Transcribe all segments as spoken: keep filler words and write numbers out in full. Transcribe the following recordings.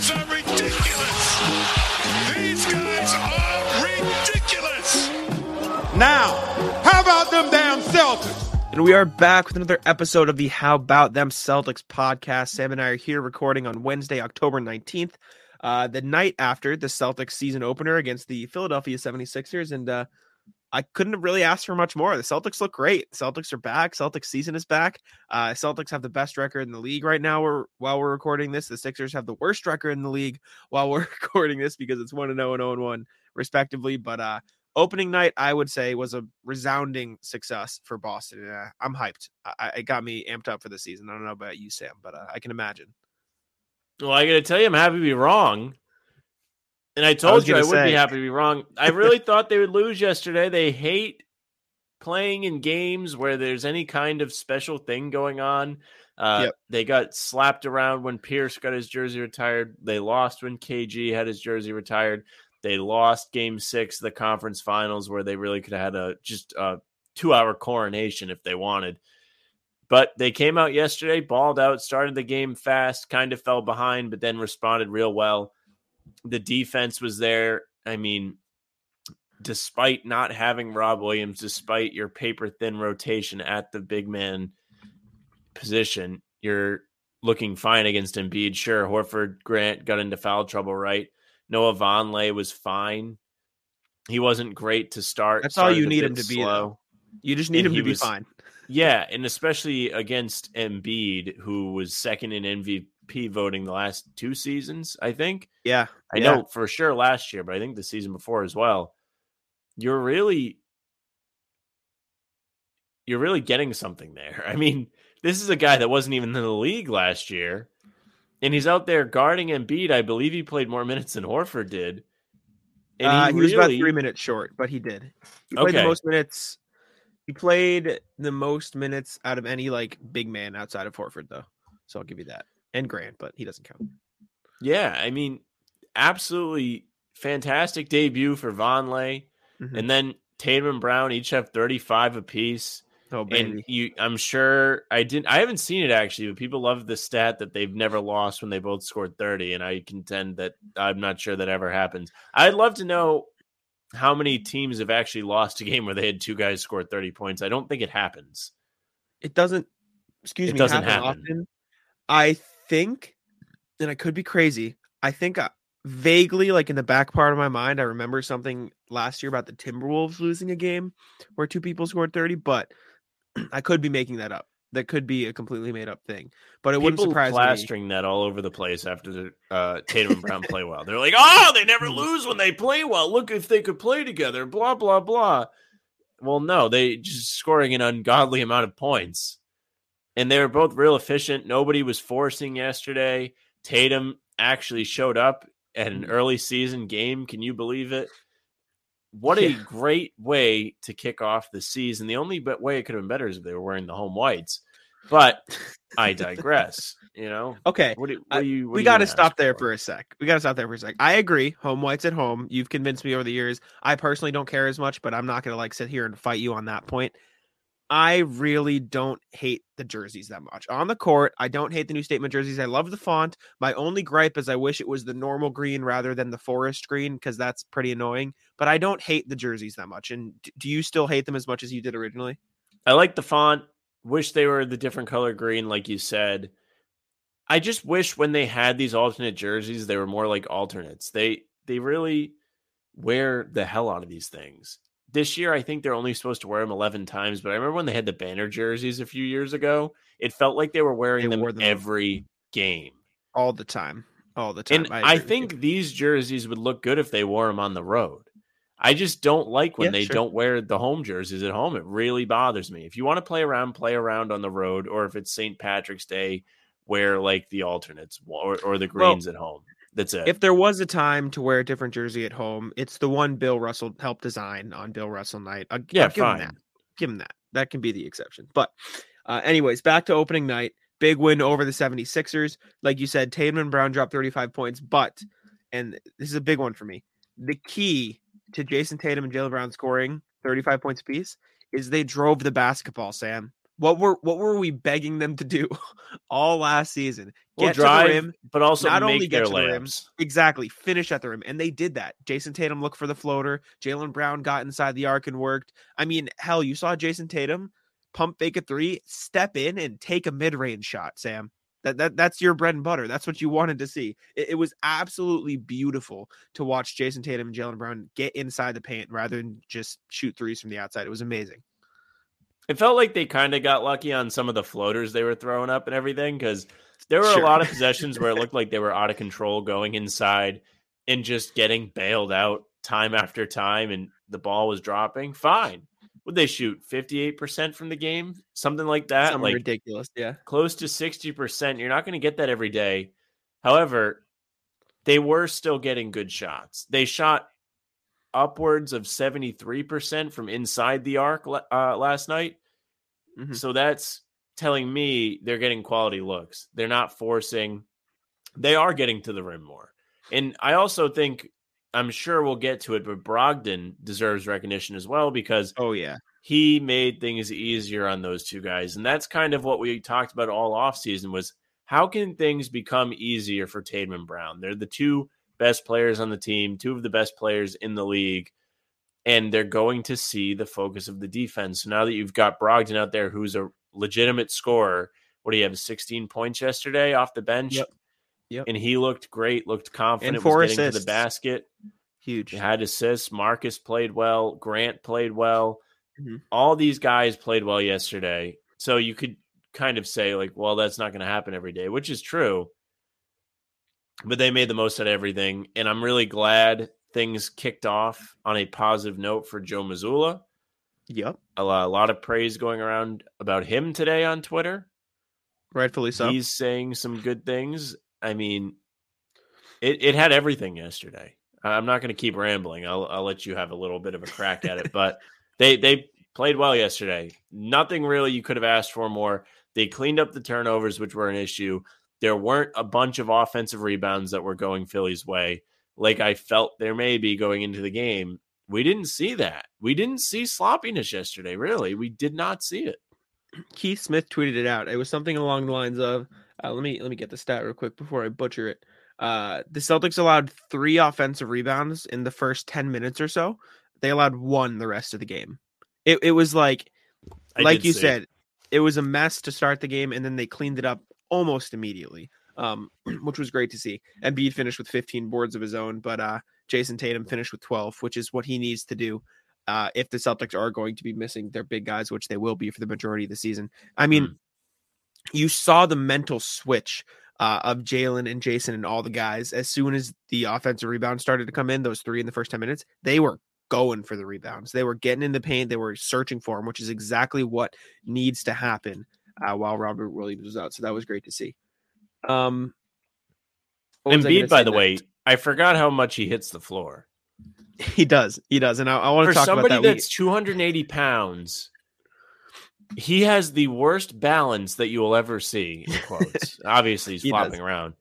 guys are ridiculous. These guys are ridiculous. Now, how about them damn Celtics? And we are back with another episode of the How About Them Celtics podcast. Sam and I are here recording on Wednesday, October nineteenth, uh, the night after the Celtics season opener against the Philadelphia seventy-sixers. And uh, I couldn't have really asked for much more. The Celtics look great. Celtics are back. Celtics season is back. Uh, Celtics have the best record in the league right now we're, while we're recording this. The Sixers have the worst record in the league while we're recording this because it's one and oh and oh and one respectively. But uh opening night, I would say, was a resounding success for Boston. Uh, I'm hyped. I, it got me amped up for the season. I don't know about you, Sam, but uh, I can imagine. Well, I got to tell you, I'm happy to be wrong. And I told I you I say. would be happy to be wrong. I really thought they would lose yesterday. They hate playing in games where there's any kind of special thing going on. Uh, yep. They got slapped around when Pierce got his jersey retired. They lost when K G had his jersey retired. They lost game six of the conference finals where they really could have had a just a two-hour coronation if they wanted. But they came out yesterday, balled out, started the game fast, kind of fell behind, but then responded real well. The defense was there. I mean, despite not having Rob Williams, despite your paper-thin rotation at the big man position, you're looking fine against Embiid. Sure, Horford, Grant got into foul trouble, right? Noah Vonleh was fine. He wasn't great to start. That's all you need him to be. Slow. You just need and him to be was, fine. Yeah, and especially against Embiid, who was second in M V P voting the last two seasons, I think. Yeah. I yeah. know for sure last year, but I think the season before as well. You're really you're really getting something there. I mean, this is a guy that wasn't even in the league last year. And he's out there guarding Embiid. I believe he played more minutes than Horford did. And he, uh, he really... was about three minutes short, but he did. He played okay. the most minutes. He played the most minutes out of any like big man outside of Horford, though. So I'll give you that. And Grant, but he doesn't count. Yeah, I mean, absolutely fantastic debut for Vonleh. Mm-hmm. And then Tatum and Brown each have thirty-five apiece. Oh, baby. And you, I'm sure I didn't. I haven't seen it actually, but people love the stat that they've never lost when they both scored thirty. And I contend that I'm not sure that ever happens. I'd love to know how many teams have actually lost a game where they had two guys score thirty points. I don't think it happens. It doesn't. Excuse me. It doesn't happen, happen. Often. I think, and I could be crazy. I think I, vaguely, like in the back part of my mind, I remember something last year about the Timberwolves losing a game where two people scored thirty, but. I could be making that up. That could be a completely made up thing, but it People wouldn't surprise plastering me. Plastering that all over the place after the uh, Tatum and Brown play well. They're like, oh, they never lose when they play well. Look if they could play together, blah, blah, blah. Well, no, they just scoring an ungodly amount of points. And they were both real efficient. Nobody was forcing yesterday. Tatum actually showed up at an early season game. Can you believe it? What yeah. a great way to kick off the season. The only way it could have been better is if they were wearing the home whites. But I digress, you know? Okay. What do, what do you, what we got to stop there for? for a sec. We got to stop there for a sec. I agree. Home whites at home. You've convinced me over the years. I personally don't care as much, but I'm not going to like sit here and fight you on that point. I really don't hate the jerseys that much. On the court, I don't hate the new statement jerseys. I love the font. My only gripe is I wish it was the normal green rather than the forest green because that's pretty annoying. But I don't hate the jerseys that much. And do you still hate them as much as you did originally? I like the font. Wish they were the different color green, like you said. I just wish when they had these alternate jerseys, they were more like alternates. They they really wear the hell out of these things. This year, I think they're only supposed to wear them eleven times, but I remember when they had the banner jerseys a few years ago, it felt like they were wearing they them, them every game. All the time. All the time. And I, I think these jerseys would look good if they wore them on the road. I just don't like when yeah, they sure. don't wear the home jerseys at home. It really bothers me. If you want to play around, play around on the road, or if it's Saint Patrick's Day, wear like the alternates or, or the greens well, at home. That's it. If there was a time to wear a different jersey at home, it's the one Bill Russell helped design on Bill Russell night. I'll, yeah, I'll give fine. him that. Give him that. That can be the exception. But uh, anyways, back to opening night. Big win over the seventy-sixers. Like you said, Tatum and Brown dropped thirty-five points. But, and this is a big one for me, the key to Jayson Tatum and Jaylen Brown scoring thirty-five points apiece is they drove the basketball, Sam. What were what were we begging them to do all last season? Get well, drive, to the rim, but also not make only get their to layups. The rim, exactly. Finish at the rim, and they did that. Jayson Tatum looked for the floater. Jaylen Brown got inside the arc and worked. I mean, hell, you saw Jayson Tatum pump fake a three, step in, and take a mid range shot. Sam, that that that's your bread and butter. That's what you wanted to see. It, it was absolutely beautiful to watch Jayson Tatum and Jaylen Brown get inside the paint rather than just shoot threes from the outside. It was amazing. It felt like they kind of got lucky on some of the floaters they were throwing up and everything, because there were sure. a lot of possessions where it looked like they were out of control going inside and just getting bailed out time after time, and the ball was dropping. Fine. Would they shoot fifty-eight percent from the game? Something like that. Something like ridiculous, yeah. Close to sixty percent. You're not going to get that every day. However, they were still getting good shots. They shot upwards of seventy-three percent from inside the arc uh, last night. Mm-hmm. So that's telling me they're getting quality looks. They're not forcing. They are getting to the rim more. And I also think, I'm sure we'll get to it, but Brogdon deserves recognition as well, because oh yeah, he made things easier on those two guys. And that's kind of what we talked about all offseason, was how can things become easier for Tatum and Brown? They're the two best players on the team, two of the best players in the league. And they're going to see the focus of the defense. So now that you've got Brogdon out there, who's a legitimate scorer, what do you have, sixteen points yesterday off the bench? Yep. Yep. And he looked great, looked confident, and four was getting assists to the basket. Huge. He had assists. Marcus played well. Grant played well. Mm-hmm. All these guys played well yesterday. So you could kind of say, like, well, that's not going to happen every day, which is true. But they made the most out of everything. And I'm really glad things kicked off on a positive note for Joe Mazzulla. Yep. A lot, a lot of praise going around about him today on Twitter. Rightfully so. He's saying some good things. I mean, it, it had everything yesterday. I'm not going to keep rambling. I'll, I'll let you have a little bit of a crack at it. But they, they played well yesterday. Nothing really you could have asked for more. They cleaned up the turnovers, which were an issue. There weren't a bunch of offensive rebounds that were going Philly's way, like I felt there may be going into the game. We didn't see that. We didn't see sloppiness yesterday, really. We did not see it. Keith Smith tweeted it out. It was something along the lines of, uh, let me let me get the stat real quick before I butcher it. Uh, the Celtics allowed three offensive rebounds in the first ten minutes or so. They allowed one the rest of the game. It it was like, I like you said, it. it was a mess to start the game, and then they cleaned it up almost immediately, um, which was great to see. Embiid finished with fifteen boards of his own, but uh, Jayson Tatum finished with twelve, which is what he needs to do. Uh, if the Celtics are going to be missing their big guys, which they will be for the majority of the season. I mean, mm. you saw the mental switch uh, of Jaylen and Jayson and all the guys. As soon as the offensive rebound started to come in, those three in the first ten minutes, they were going for the rebounds. They were getting in the paint. They were searching for them, which is exactly what needs to happen uh, while Robert Williams was out. So that was great to see. Um, Embiid, by the way, I forgot how much he hits the floor. He does. He does. And I, I want to talk about that. For somebody that's two hundred eighty pounds, he has the worst balance that you will ever see, in quotes. Obviously, he's he flopping does. around.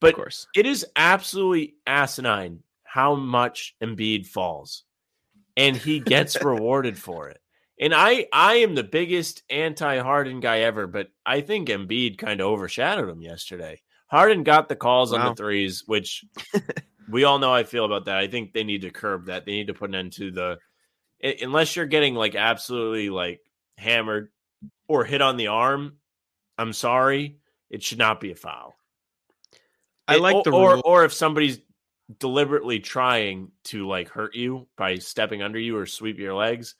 But of course, it is absolutely asinine how much Embiid falls. And he gets rewarded for it. And I, I am the biggest anti-Harden guy ever, but I think Embiid kind of overshadowed him yesterday. Harden got the calls wow. on the threes, which... We all know how I feel about that. I think they need to curb that. They need to put an end to the – unless you're getting, like, absolutely, like, hammered or hit on the arm, I'm sorry, it should not be a foul. I like it, the or, – or, or if somebody's deliberately trying to, like, hurt you by stepping under you or sweep your legs.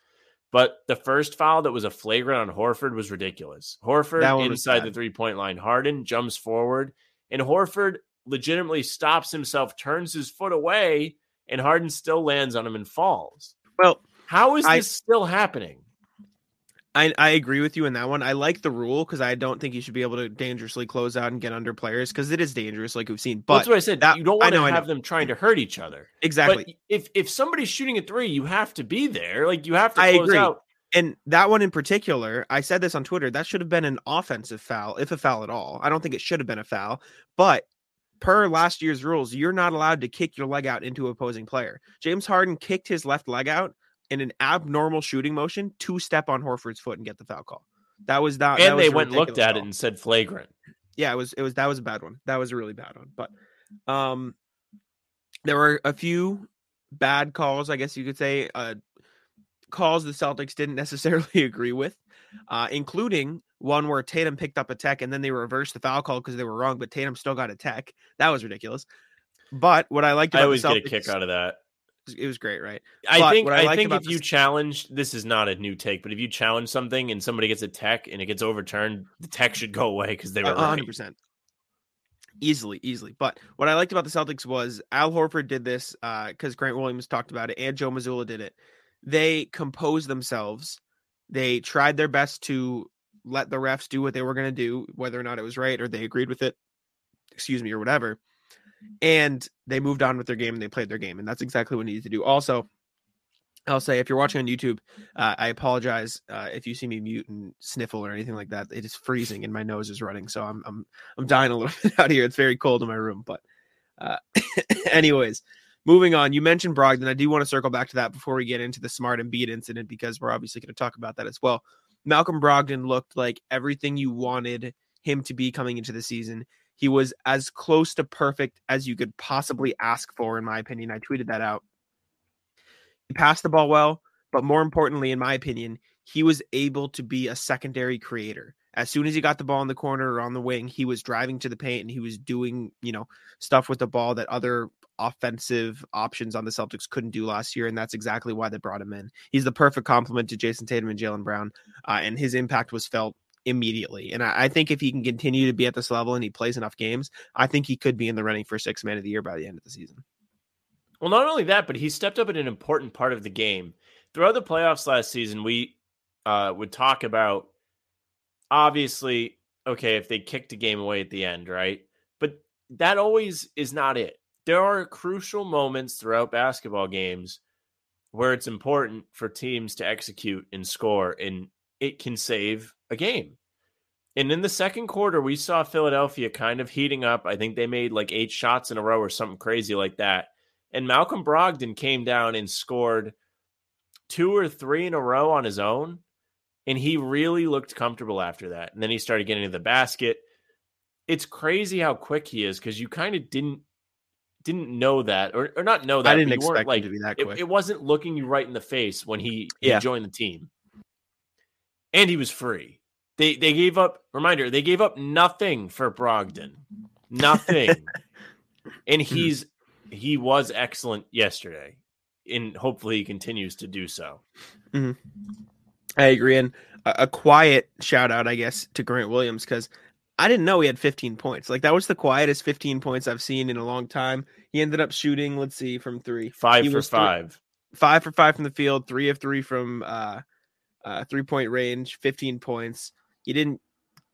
But the first foul that was a flagrant on Horford was ridiculous. Horford inside the three-point line. Harden jumps forward, and Horford – legitimately stops himself, turns his foot away, and Harden still lands on him and falls. Well, how is I, this still happening? I, I agree with you in that one. I like the rule because I don't think you should be able to dangerously close out and get under players because it is dangerous, like we've seen. But that's what I said. That, you don't want to have them trying to hurt each other. Exactly. But if if somebody's shooting a three, you have to be there. Like you have to. Close I agree. Out. And that one in particular, I said this on Twitter. That should have been an offensive foul, if a foul at all. I don't think it should have been a foul, but. Per last year's rules, you're not allowed to kick your leg out into an opposing player. James Harden kicked his left leg out in an abnormal shooting motion to step on Horford's foot and get the foul call. That was not. And that they went and looked at call. It and said flagrant. Yeah, it was. It was that was a bad one. That was a really bad one. But um, there were a few bad calls, I guess you could say, uh, calls the Celtics didn't necessarily agree with, uh, including one where Tatum picked up a tech and then they reversed the foul call because they were wrong, but Tatum still got a tech. That was ridiculous. But what I liked about I always the Celtics, get a kick out of that. It was great, right? I but think. I, I think if this... you challenge, this is not a new take, but if you challenge something and somebody gets a tech and it gets overturned, the tech should go away because they were one hundred percent, easily, easily. But what I liked about the Celtics was Al Horford did this because uh, Grant Williams talked about it and Joe Mazzulla did it. They composed themselves. They tried their best to let the refs do what they were going to do, whether or not it was right or they agreed with it. Excuse me, or whatever. And they moved on with their game and they played their game. And that's exactly what we needed to do. Also, I'll say if you're watching on YouTube, uh, I apologize uh, if you see me mute and sniffle or anything like that. It is freezing and my nose is running. So I'm I'm I'm dying a little bit out here. It's very cold in my room. But uh, anyways, moving on. You mentioned Brogdon. I do want to circle back to that before we get into the Smart Embiid incident, because we're obviously going to talk about that as well. Malcolm Brogdon looked like everything you wanted him to be coming into the season. He was as close to perfect as you could possibly ask for, in my opinion. I tweeted that out. He passed the ball well, but more importantly, in my opinion, he was able to be a secondary creator. As soon as he got the ball in the corner or on the wing, he was driving to the paint and he was doing, you know, stuff with the ball that other offensive options on the Celtics couldn't do last year. And that's exactly why they brought him in. He's the perfect complement to Jayson Tatum and Jaylen Brown, uh, and his impact was felt immediately. And I, I think if he can continue to be at this level and he plays enough games, I think he could be in the running for sixth man of the year by the end of the season. Well, not only that, but he stepped up in an important part of the game. Throughout the playoffs last season, we uh, would talk about, obviously, okay, if they kicked a game away at the end, right? But that always is not it. There are crucial moments throughout basketball games where it's important for teams to execute and score, and it can save a game. And in the second quarter, we saw Philadelphia kind of heating up. I think they made like eight shots in a row or something crazy like that. And Malcolm Brogdon came down and scored two or three in a row on his own. And he really looked comfortable after that. And then he started getting to the basket. It's crazy how quick he is, because you kind of didn't didn't know that or, or not know that. I didn't expect him like, to be that quick. It, it wasn't looking you right in the face when he, yeah. he joined the team. And he was free. They they gave up, reminder, they gave up nothing for Brogdon. Nothing. And he's he was excellent yesterday. And hopefully he continues to do so. Mm-hmm. I agree. And a, a quiet shout out, I guess, to Grant Williams, because I didn't know he had fifteen points. Like, that was the quietest fifteen points I've seen in a long time. He ended up shooting, let's see, from three. Five he for five. Three, five for five from the field, three of three from uh Uh, three-point range, fifteen points. He didn't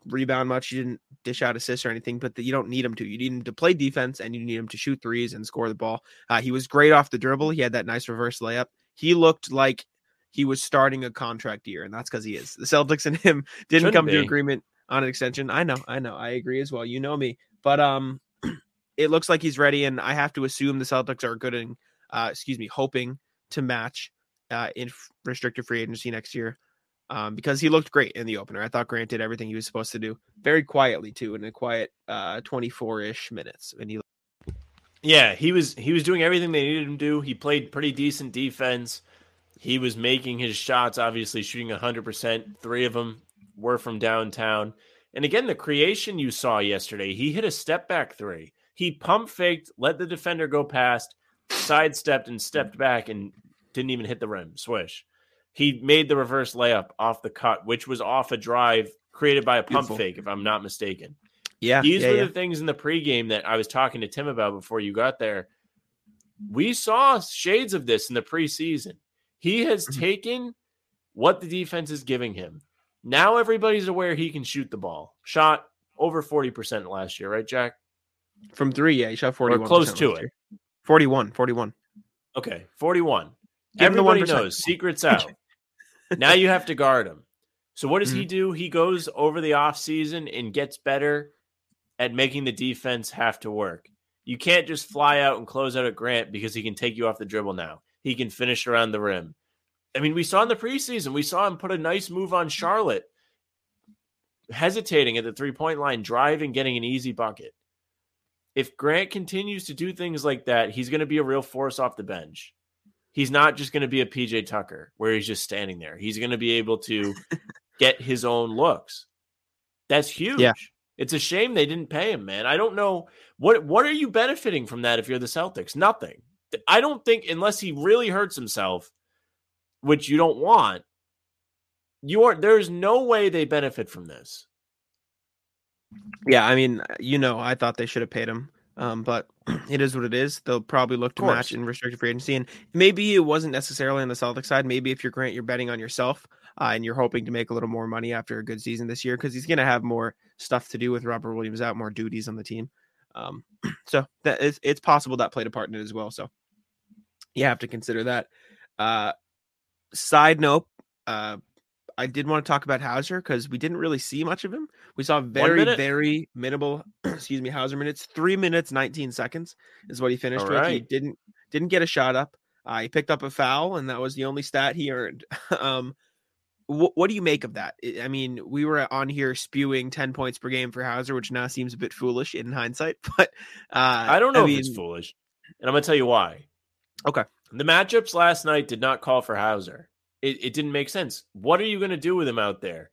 rebound much. He didn't dish out assists or anything, but the, you don't need him to. You need him to play defense, and you need him to shoot threes and score the ball. Uh, he was great off the dribble. He had that nice reverse layup. He looked like he was starting a contract year, and that's because he is. The Celtics and him didn't Shouldn't come be. to agreement on an extension. I know, I know. I agree as well. You know me. But um, it looks like he's ready, and I have to assume the Celtics are good and, uh, excuse me, hoping to match Uh, in restricted free agency next year, um, because he looked great in the opener. I thought Grant did everything he was supposed to do, very quietly too, in a quiet uh, twenty-four-ish minutes. And he, yeah, he was he was doing everything they needed him to do. He played pretty decent defense. He was making his shots, obviously shooting one hundred percent. Three of them were from downtown. And again, the creation you saw yesterday, he hit a step back three. He pump faked, let the defender go past, sidestepped and stepped back and didn't even hit the rim. Swish. He made the reverse layup off the cut, which was off a drive created by a pump Beautiful. fake, if I'm not mistaken. Yeah. These yeah, were yeah. the things in the pregame that I was talking to Tim about before you got there. We saw shades of this in the preseason. He has taken what the defense is giving him. Now everybody's aware he can shoot the ball. Shot over forty percent last year, right, Jack? From three, yeah. He shot forty-one percent. Or close to it. forty-one, forty-one. Okay, forty-one. Give Everybody knows. Secret's out. Now you have to guard him. So what does mm-hmm. he do? He goes over the offseason and gets better at making the defense have to work. You can't just fly out and close out at Grant because he can take you off the dribble now. He can finish around the rim. I mean, we saw in the preseason, we saw him put a nice move on Charlotte hesitating at the three-point line, driving, getting an easy bucket. If Grant continues to do things like that, he's going to be a real force off the bench. He's not just going to be a P J Tucker where he's just standing there. He's going to be able to get his own looks. That's huge. Yeah. It's a shame they didn't pay him, man. I don't know. What, what are you benefiting from that if you're the Celtics? Nothing. I don't think, unless he really hurts himself, which you don't want, you are, there's no way they benefit from this. Yeah, I mean, you know, I thought they should have paid him, um, but it is what it is. They'll probably look to match in restricted free agency, and maybe it wasn't necessarily on the Celtics side. Maybe if you're Grant, you're betting on yourself, uh, and you're hoping to make a little more money after a good season this year because he's going to have more stuff to do with Robert Williams out, more duties on the team. Um, so that is, it's possible that played a part in it as well. So you have to consider that. Uh, side note, uh, I did want to talk about Hauser because we didn't really see much of him. We saw very, very minimal, excuse me, Hauser minutes. Three minutes, nineteen seconds is what he finished with. He didn't didn't get a shot up. Uh, he picked up a foul, and that was the only stat he earned. um, wh- what do you make of that? I mean, we were on here spewing ten points per game for Hauser, which now seems a bit foolish in hindsight. But uh, I don't know I if mean, it's foolish, and I'm going to tell you why. Okay. The matchups last night did not call for Hauser. It, it didn't make sense. What are you going to do with him out there?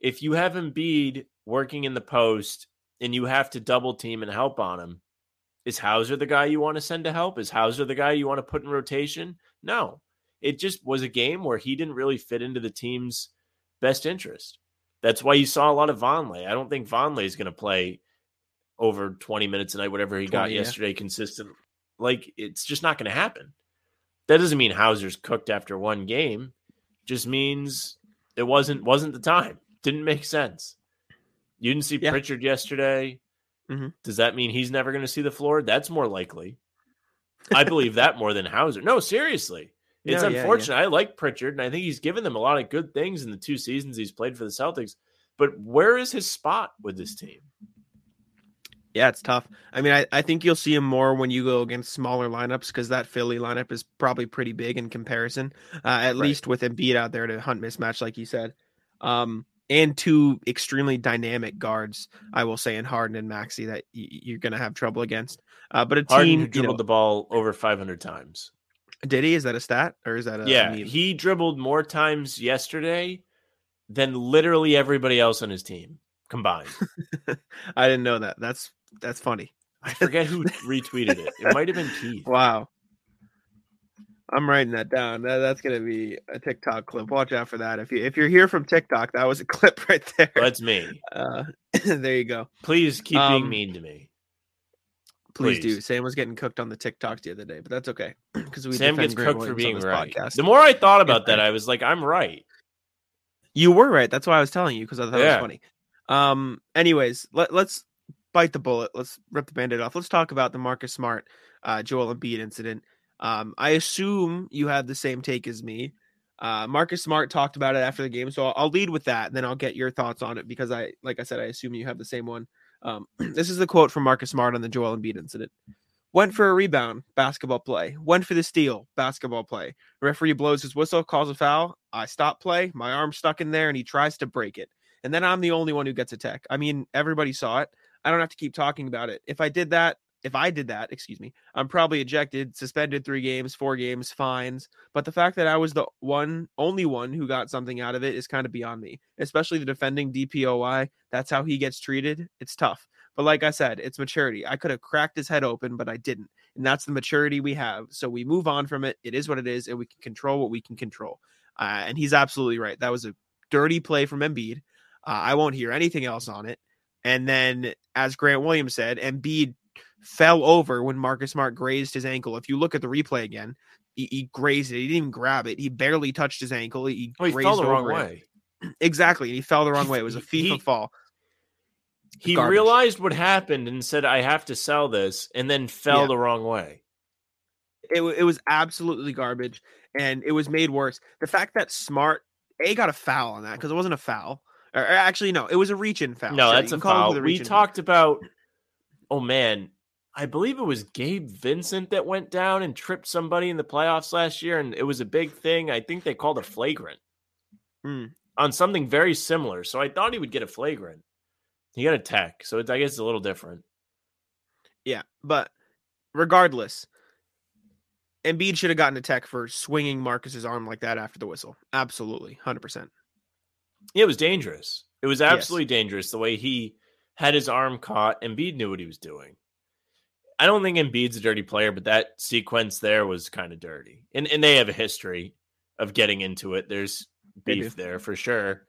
If you have Embiid working in the post and you have to double team and help on him, is Hauser the guy you want to send to help? Is Hauser the guy you want to put in rotation? No. It just was a game where he didn't really fit into the team's best interest. That's why you saw a lot of Vonleh. I don't think Vonleh is going to play over twenty minutes a night, whatever he got yesterday, yeah. consistent. Like, it's just not going to happen. That doesn't mean Hauser's cooked after one game. Just means it wasn't wasn't the time. Didn't make sense. You didn't see yeah. Pritchard yesterday. Mm-hmm. Does that mean he's never going to see the floor? That's more likely. I believe that more than Hauser. No, seriously. It's no, unfortunate. Yeah, yeah. I like Pritchard, and I think he's given them a lot of good things in the two seasons he's played for the Celtics. But where is his spot with this team? Yeah, it's tough. I mean, I, I think you'll see him more when you go against smaller lineups because that Philly lineup is probably pretty big in comparison, uh, at right. least with Embiid out there to hunt mismatch, like you said, um, and two extremely dynamic guards, I will say, in Harden and Maxey that y- you're going to have trouble against. Uh, but a Harden team who dribbled you know, the ball over five hundred times. Did he? Is that a stat or is that a? Yeah, meme? He dribbled more times yesterday than literally everybody else on his team combined. I didn't know that. That's. That's funny. I forget who retweeted it. It might have been Keith. Wow. I'm writing that down. That, that's going to be a TikTok clip. Watch out for that. If, you, if you're here from TikTok, that was a clip right there. That's me. Uh, there you go. Please keep um, being mean to me. Please, please do. Sam was getting cooked on the TikTok the other day, but that's okay. Because we Sam gets Grant cooked Williams for being right. Podcast. The more I thought about yeah. that, I was like, I'm right. You were right. That's why I was telling you because I thought yeah. it was funny. Um. Anyways, let, let's... bite the bullet. Let's rip the bandaid off. Let's talk about the Marcus Smart, uh, Joel Embiid incident. Um, I assume you have the same take as me. Uh, Marcus Smart talked about it after the game, so I'll, I'll lead with that, and then I'll get your thoughts on it because I, like I said, I assume you have the same one. Um, this is the quote from Marcus Smart on the Joel Embiid incident. Went for a rebound, basketball play. Went for the steal, basketball play. Referee blows his whistle, calls a foul. I stop play. My arm's stuck in there, and he tries to break it. And then I'm the only one who gets a tech. I mean, everybody saw it. I don't have to keep talking about it. If I did that, if I did that, excuse me, I'm probably ejected, suspended three games, four games, fines. But the fact that I was the one, only one who got something out of it is kind of beyond me, especially the defending D P O Y. That's how he gets treated. It's tough. But like I said, it's maturity. I could have cracked his head open, but I didn't. And that's the maturity we have. So we move on from it. It is what it is. And we can control what we can control. Uh, and he's absolutely right. That was a dirty play from Embiid. Uh, I won't hear anything else on it. And then, as Grant Williams said, Embiid fell over when Marcus Smart grazed his ankle. If you look at the replay again, he, he grazed it. He didn't even grab it. He barely touched his ankle. He, oh, he grazed fell the wrong way. It. Exactly. He fell the wrong way. It was a FIFA he, fall. He Garbage. realized what happened and said, I have to sell this, and then fell yeah. the wrong way. It, it was absolutely garbage, and it was made worse. The fact that Smart, A, got a foul on that, because it wasn't a foul. Or actually, no, it was a reach-in foul. No, so that's a foul. We talked in. about, oh, man, I believe it was Gabe Vincent that went down and tripped somebody in the playoffs last year, and it was a big thing. I think they called a flagrant. Mm. on something very similar. So I thought he would get a flagrant. He got a tech. So it, I guess it's a little different. Yeah, but regardless, Embiid should have gotten a tech for swinging Marcus's arm like that after the whistle. Absolutely, one hundred percent. It was dangerous. It was absolutely yes. dangerous the way he had his arm caught. Embiid knew what he was doing. I don't think Embiid's a dirty player, but that sequence there was kind of dirty. And and they have a history of getting into it. There's beef there for sure.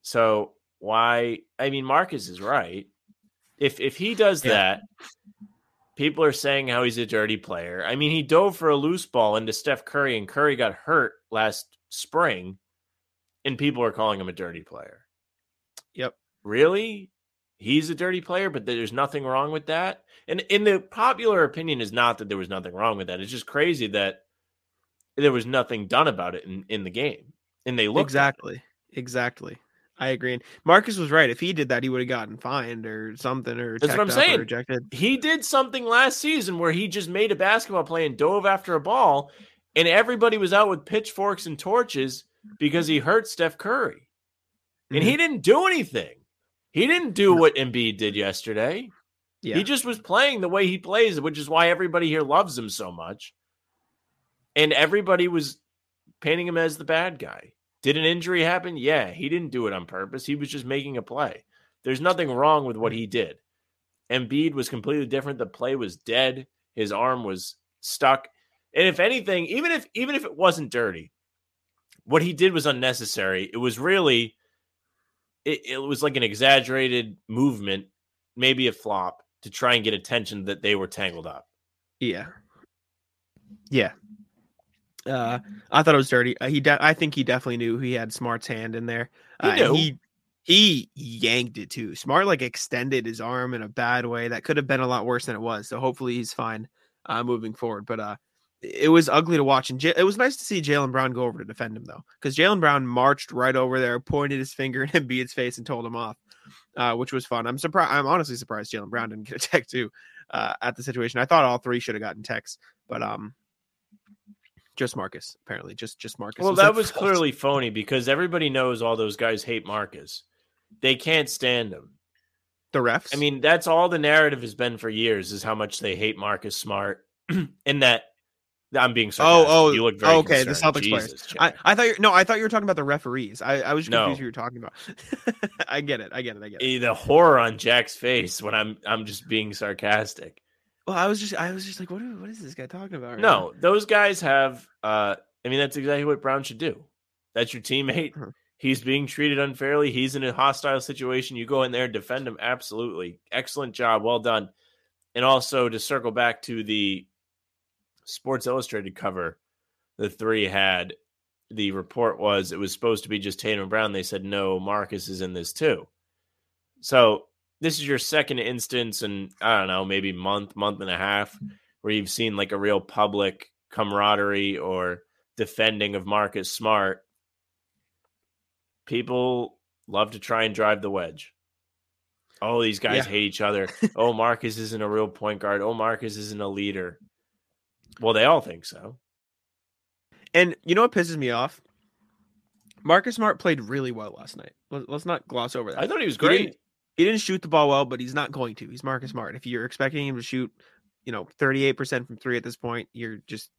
So why? I mean, Marcus is right. If if he does yeah. that, people are saying how he's a dirty player. I mean, he dove for a loose ball into Steph Curry, and Curry got hurt last spring, and people are calling him a dirty player. Yep. Really? He's a dirty player, but there's nothing wrong with that? And in the popular opinion is not that there was nothing wrong with that. It's just crazy that there was nothing done about it in, in the game. And they looked Exactly. Exactly. I agree. And Marcus was right. If he did that, he would have gotten fined or something. Or that's what I'm saying. Rejected. He did something last season where he just made a basketball play and dove after a ball, and everybody was out with pitchforks and torches because he hurt Steph Curry. And mm-hmm. he didn't do anything. He didn't do no. what Embiid did yesterday. Yeah. He just was playing the way he plays, which is why everybody here loves him so much. And everybody was painting him as the bad guy. Did an injury happen? Yeah, he didn't do it on purpose. He was just making a play. There's nothing wrong with what he did. Embiid was completely different. The play was dead. His arm was stuck. And if anything, even if even if it wasn't dirty, what he did was unnecessary. It was really, it, it was like an exaggerated movement, maybe a flop, to try and get attention that they were tangled up. Yeah. Yeah. Uh, I thought it was dirty. Uh, he, de- I think he definitely knew he had Smart's hand in there. Uh, he, and he he yanked it too. Smart like extended his arm in a bad way. That could have been a lot worse than it was. So hopefully he's fine uh, moving forward. But uh, it was ugly to watch, and J- it was nice to see Jaylen Brown go over to defend him though, because Jaylen Brown marched right over there, pointed his finger in Embiid's face, and told him off, uh, which was fun. I'm surprised. I'm honestly surprised Jaylen Brown didn't get a tech too uh, at the situation. I thought all three should have gotten techs, but um. Just Marcus, apparently. Just just Marcus. Well, was that was fault. Clearly phony because everybody knows all those guys hate Marcus. They can't stand him. The refs? I mean, that's all the narrative has been for years is how much they hate Marcus Smart. And that I'm being sarcastic. Oh, oh, you look very oh, okay. Concerned. The Celtics Jesus, players. I, I thought you no, I thought you were talking about the referees. I, I was just confused no. who you were talking about. I get it. I get it. I get it. The horror on Jack's face when I'm I'm just being sarcastic. Well, I was just, I was just like, what, are, what is this guy talking about? Right no, now? Those guys have. Uh, I mean, that's exactly what Brown should do. That's your teammate. Mm-hmm. He's being treated unfairly. He's in a hostile situation. You go in there, defend him. Absolutely, excellent job, well done. And also to circle back to the Sports Illustrated cover, the three had the report was it was supposed to be just Tatum and Brown. They said no, Marcus is in this too. So. This is your second instance in, I don't know, maybe month, month and a half where you've seen like a real public camaraderie or defending of Marcus Smart. People love to try and drive the wedge. Oh, these guys yeah. hate each other. Oh, Marcus isn't a real point guard. Oh, Marcus isn't a leader. Well, they all think so. And you know what pisses me off? Marcus Smart played really well last night. Let's not gloss over that. I thought he was great. He He didn't shoot the ball well, but he's not going to. He's Marcus Smart. If you're expecting him to shoot, you know, thirty-eight percent from three at this point, you're just,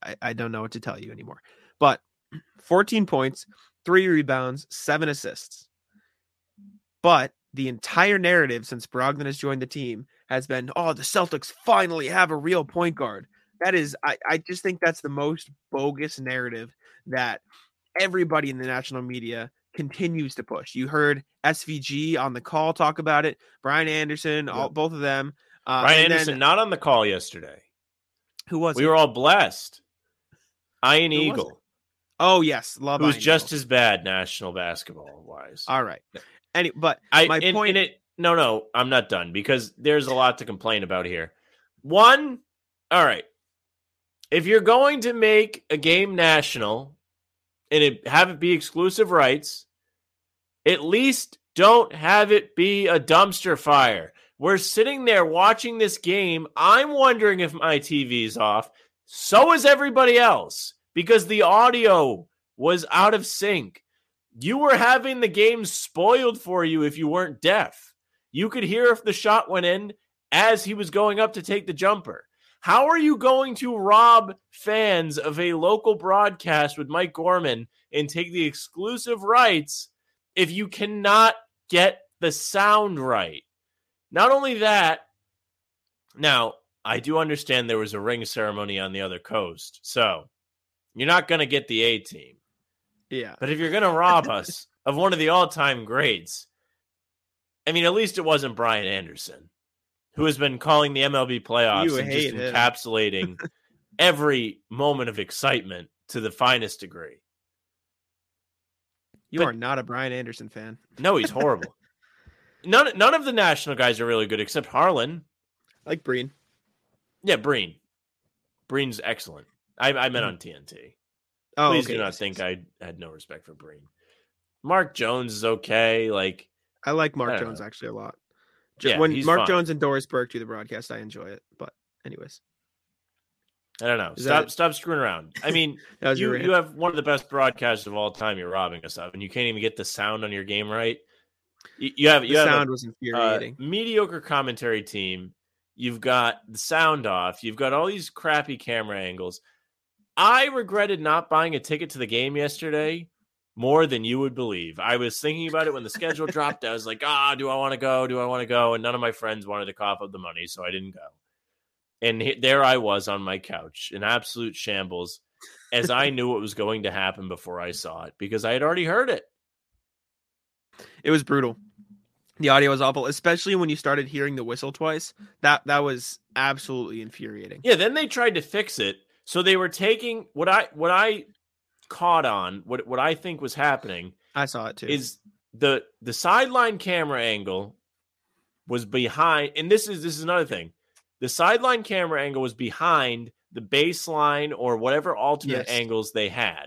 I, I don't know what to tell you anymore. But fourteen points, three rebounds, seven assists. But the entire narrative since Brogdon has joined the team has been, oh, the Celtics finally have a real point guard. That is, I, I just think that's the most bogus narrative that everybody in the national media continues to push. You heard S V G on the call talk about it. Brian Anderson, all, both of them. Uh, Brian Anderson then, not on the call yesterday. Who was? We it? were all blessed. Ian who Eagle. Oh yes, love. Who's Ian just Eagle. As bad national basketball wise. All right. Any but I, my and, point. And it, no, no, I'm not done because there's a lot to complain about here. One, all right. If you're going to make a game national and it, have it be exclusive rights. At least don't have it be a dumpster fire. We're sitting there watching this game. I'm wondering if my T V's off. So is everybody else because the audio was out of sync. You were having the game spoiled for you if you weren't deaf. You could hear if the shot went in as he was going up to take the jumper. How are you going to rob fans of a local broadcast with Mike Gorman and take the exclusive rights if you cannot get the sound right? Not only that, now, I do understand there was a ring ceremony on the other coast, so you're not going to get the A-team. Yeah. But if you're going to rob us of one of the all-time greats, I mean, at least it wasn't Brian Anderson, who has been calling the M L B playoffs you and just him. encapsulating every moment of excitement to the finest degree. You but, are not a Brian Anderson fan. No, he's horrible. None, none of the national guys are really good except Harlan. I like Breen. Yeah, Breen. Breen's excellent. I, I met mm. on T N T. Oh, Please okay. do not think I had no respect for Breen. Mark Jones is okay. Like I like Mark I Jones know. actually a lot. Yeah, when Mark fun. Jones and Doris Burke do the broadcast, I enjoy it. But anyways, I don't know. Is stop stop screwing around. I mean, you, you have one of the best broadcasts of all time. You're robbing us of, and you can't even get the sound on your game right. You, you have the you sound have a, was infuriating. Uh, mediocre commentary team. You've got the sound off. You've got all these crappy camera angles. I regretted not buying a ticket to the game yesterday more than you would believe. I was thinking about it when the schedule dropped. I was like, ah, do I want to go? Do I want to go? And none of my friends wanted to cough up the money, so I didn't go. And there I was on my couch in absolute shambles as I knew what was going to happen before I saw it because I had already heard it. It was brutal. The audio was awful, especially when you started hearing the whistle twice. That that was absolutely infuriating. Yeah, then they tried to fix it. So they were taking what I what I caught on, what what I think was happening. I saw it too. Is the the sideline camera angle was behind, and this is this is another thing. The sideline camera angle was behind the baseline or whatever alternate yes. angles they had.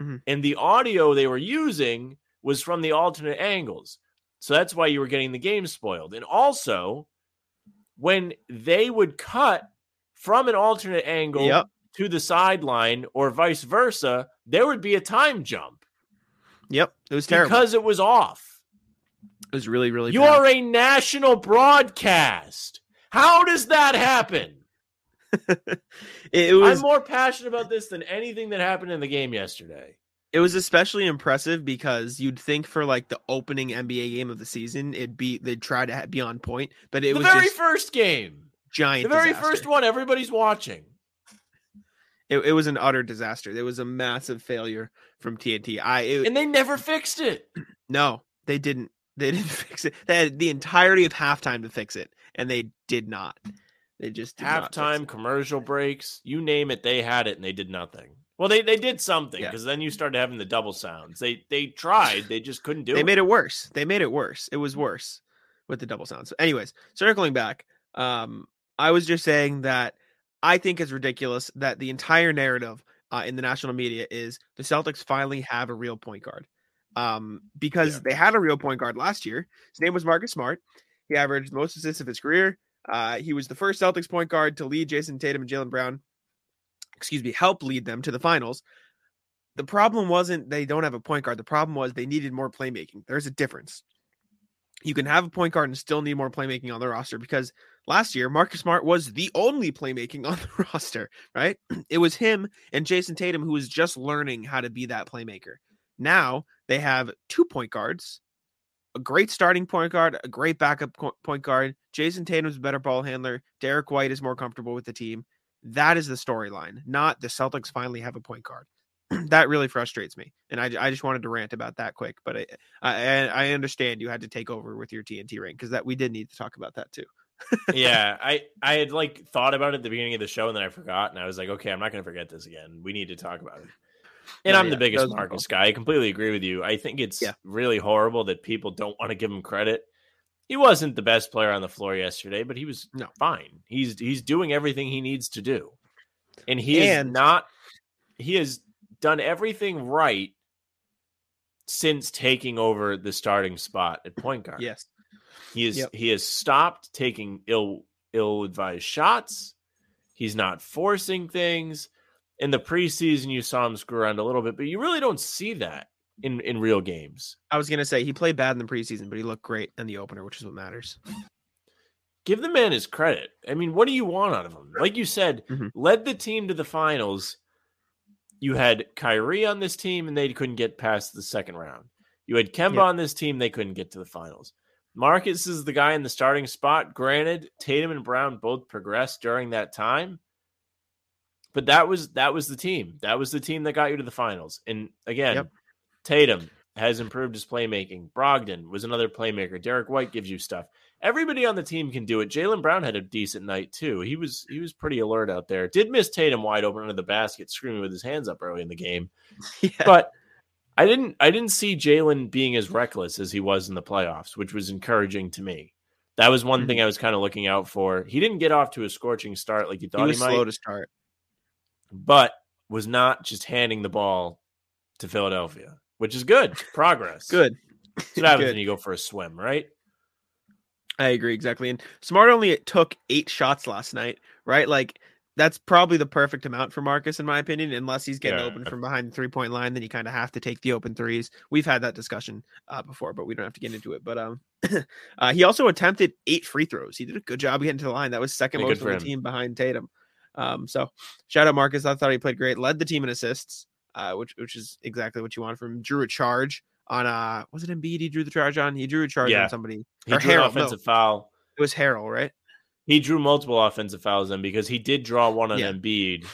Mm-hmm. And the audio they were using was from the alternate angles. So that's why you were getting the game spoiled. And also, when they would cut from an alternate angle yep. to the sideline or vice versa, there would be a time jump. Yep. It was terrible. Because it was off. It was really, really bad. You are a national broadcast. How does that happen? it was... I'm more passionate about this than anything that happened in the game yesterday. It was especially impressive because you'd think for like the opening N B A game of the season, it'd be they'd try to be on point, but it the was the very just first game, giant, the very disaster. First one everybody's watching. It, it was an utter disaster. There was a massive failure from T N T. I it, and they never fixed it. No, they didn't. They didn't fix it. They had the entirety of halftime to fix it, and they did not. They just did halftime, commercial breaks, you name it, they had it, and they did nothing. Well, they, they did something because yeah. then you started having the double sounds. They they tried. They just couldn't do they it. They made it worse. They made it worse. It was worse with the double sounds. So anyways, circling back, um, I was just saying that I think it's ridiculous that the entire narrative uh, in the national media is the Celtics finally have a real point guard um, because yeah. they had a real point guard last year. His name was Marcus Smart. He averaged the most assists of his career. Uh, he was the first Celtics point guard to lead Jayson Tatum and Jaylen Brown. excuse me, help lead them to the finals. The problem wasn't they don't have a point guard. The problem was they needed more playmaking. There's a difference. You can have a point guard and still need more playmaking on the roster because last year, Marcus Smart was the only playmaking on the roster, right? It was him and Jayson Tatum who was just learning how to be that playmaker. Now they have two point guards, a great starting point guard, a great backup point guard. Jayson Tatum's a better ball handler. Derek White is more comfortable with the team. That is the storyline, not the Celtics finally have a point guard. That really frustrates me. And I, I just wanted to rant about that quick, but I, I, I understand you had to take over with your T N T ring because that we did need to talk about that too. yeah. I, I had like thought about it at the beginning of the show and then I forgot. And I was like, okay, I'm not going to forget this again. We need to talk about it. And no, I'm yeah, the biggest Marcus cool. guy. I completely agree with you. I think it's yeah. really horrible that people don't want to give him credit. He wasn't the best player on the floor yesterday, but he was no. fine. He's he's doing everything he needs to do. And he and... is not he has done everything right since taking over the starting spot at point guard. Yes. He is yep. he has stopped taking ill ill-advised shots. He's not forcing things. In the preseason you saw him screw around a little bit, but you really don't see that in, in real games. I was going to say he played bad in the preseason, but he looked great in the opener, which is what matters. Give the man his credit. I mean, what do you want out of him? Like you said, mm-hmm. led the team to the finals. You had Kyrie on this team, and they couldn't get past the second round. You had Kemba yep. on this team. They couldn't get to the finals. Marcus is the guy in the starting spot. Granted, Tatum and Brown both progressed during that time. But that was that was the team. That was the team that got you to the finals. And again, yep. Tatum has improved his playmaking. Brogdon was another playmaker. Derek White gives you stuff. Everybody on the team can do it. Jaylen Brown had a decent night, too. He was he was pretty alert out there. Did miss Tatum wide open under the basket, screaming with his hands up early in the game. Yeah. But I didn't I didn't see Jaylen being as reckless as he was in the playoffs, which was encouraging to me. That was one mm-hmm. thing I was kind of looking out for. He didn't get off to a scorching start like you thought he, was he might. Slow to start. But was not just handing the ball to Philadelphia, which is good. Progress. Good. That's what happens good. when you go for a swim, right? I agree, exactly. And Smart only took eight shots last night, right? Like, that's probably the perfect amount for Marcus, in my opinion, unless he's getting yeah. open from behind the three-point line, then you kind of have to take the open threes. We've had that discussion uh, before, but we don't have to get into it. But um, uh, he also attempted eight free throws. He did a good job getting to the line. That was second most on the team behind Tatum. Um, so shout out Marcus. I thought he played great, led the team in assists, uh, which, which is exactly what you want from him. Drew a charge on, uh, was it Embiid he drew the charge on? He drew a charge yeah. on somebody. He or drew Harrell, an offensive no. foul. It was Harrell, right? He drew multiple offensive fouls then because he did draw one on yeah. Embiid.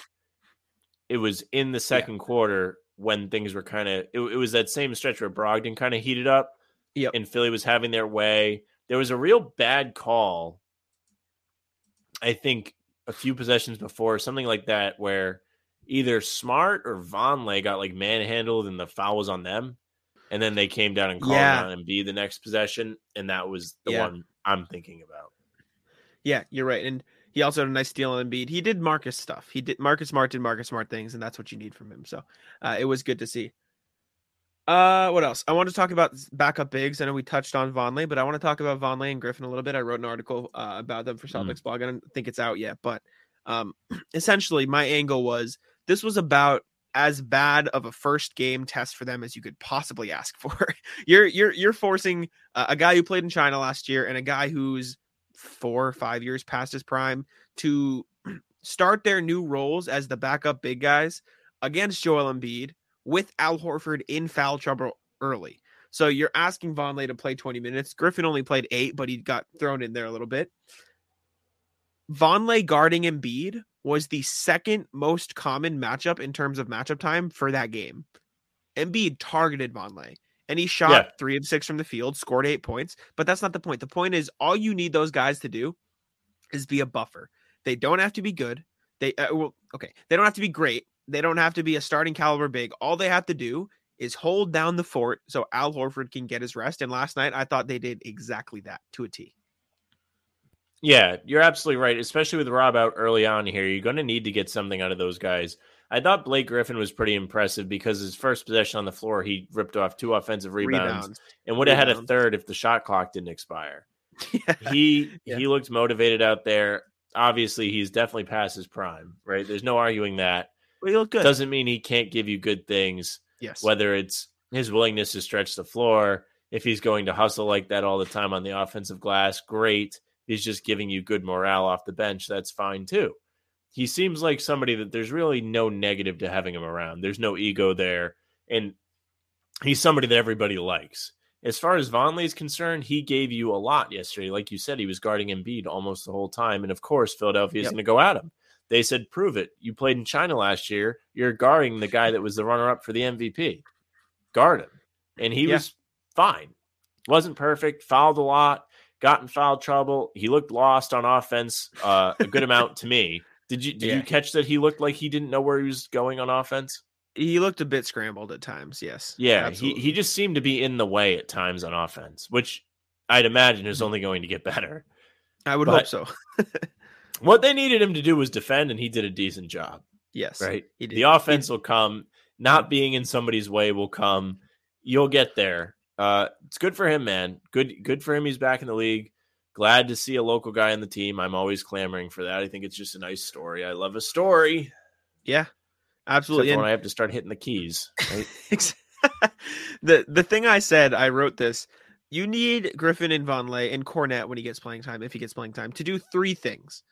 It was in the second yeah. quarter when things were kind of, it, it was that same stretch where Brogdon kind of heated up yep. and Philly was having their way. There was a real bad call. I think, a few possessions before, something like that, where either Smart or Vonleh got like manhandled and the foul was on them. And then they came down and called yeah. on Embiid the next possession. And that was the yeah. one I'm thinking about. Yeah, you're right. And he also had a nice steal on Embiid. He did Marcus stuff. He did Marcus Smart did Marcus Smart things. And that's what you need from him. So uh, it was good to see. Uh, what else? I want to talk about backup bigs. I know we touched on Vonleh, but I want to talk about Vonleh and Griffin a little bit. I wrote an article uh, about them for Celtics mm. blog. I don't think it's out yet, but um, essentially my angle was this was about as bad of a first game test for them as you could possibly ask for. you're you're you're forcing uh, a guy who played in China last year and a guy who's four or five years past his prime to start their new roles as the backup big guys against Joel Embiid, with Al Horford in foul trouble early. So you're asking Vonleh to play twenty minutes. Griffin only played eight, but he got thrown in there a little bit. Vonleh guarding Embiid was the second most common matchup in terms of matchup time for that game. Embiid targeted Vonleh, and he shot yeah. three of six from the field, scored eight points, but that's not the point. The point is all you need those guys to do is be a buffer. They don't have to be good. They uh, well, okay. They don't have to be great. They don't have to be a starting caliber big. All they have to do is hold down the fort so Al Horford can get his rest. And last night, I thought they did exactly that to a T. Yeah, you're absolutely right. Especially with Rob out early on here, you're going to need to get something out of those guys. I thought Blake Griffin was pretty impressive because his first possession on the floor, he ripped off two offensive rebounds, rebounds. and would have had a third if the shot clock didn't expire. yeah. He yeah. he looked motivated out there. Obviously, he's definitely past his prime, right? There's no arguing that. He looked good. Doesn't mean he can't give you good things. Yes. Whether it's his willingness to stretch the floor, if he's going to hustle like that all the time on the offensive glass, great. He's just giving you good morale off the bench. That's fine too. He seems like somebody that there's really no negative to having him around. There's no ego there. And he's somebody that everybody likes. As far as Vonleh is concerned, he gave you a lot yesterday. Like you said, he was guarding Embiid almost the whole time. And of course, Philadelphia is yep. going to go at him. They said, prove it. You played in China last year. You're guarding the guy that was the runner-up for the M V P. Guard him. And he yeah. was fine. Wasn't perfect. Fouled a lot. Got in foul trouble. He looked lost on offense uh, a good amount to me. Did you did yeah. you catch that he looked like he didn't know where he was going on offense? He looked a bit scrambled at times, yes. Yeah, he, he just seemed to be in the way at times on offense, which I'd imagine is only going to get better. I would but, hope so. What they needed him to do was defend, and he did a decent job. Yes. Right? He did. The offense will come. Not being in somebody's way will come. You'll get there. Uh, it's good for him, man. Good good for him. He's back in the league. Glad to see a local guy on the team. I'm always clamoring for that. I think it's just a nice story. I love a story. Yeah, absolutely. Except for when I have to start hitting the keys. Right? the the thing I said, I wrote this. You need Griffin and Vonleh and Cornette when he gets playing time, if he gets playing time, to do three things.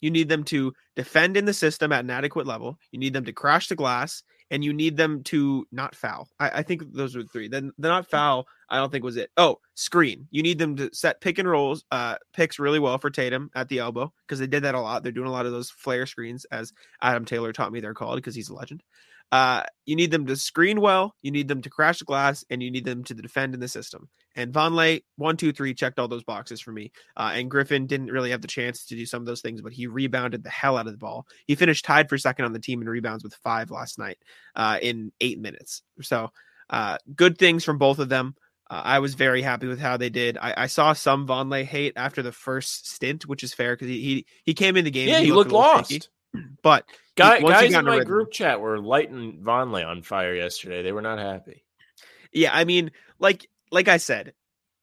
You need them to defend in the system at an adequate level. You need them to crash the glass, and you need them to not foul. I, I think those were three. Then the not foul, I don't think was it. Oh, screen. You need them to set pick and rolls, uh, picks really well for Tatum at the elbow, because they did that a lot. They're doing a lot of those flare screens, as Adam Taylor taught me they're called, because he's a legend. Uh, you need them to screen well, you need them to crash the glass, and you need them to defend in the system. And Vonleh, one, two, three, checked all those boxes for me. Uh, and Griffin didn't really have the chance to do some of those things, but he rebounded the hell out of the ball. He finished tied for second on the team in rebounds with five last night uh, in eight minutes. So uh, good things from both of them. Uh, I was very happy with how they did. I, I saw some Vonleh hate after the first stint, which is fair because he, he he came in the game. Yeah, and he, he looked, looked lost. Shaky. But Guy, he, guys in my rhythm, group chat were lighting Vonleh on fire yesterday. They were not happy. Yeah, I mean, like like I said,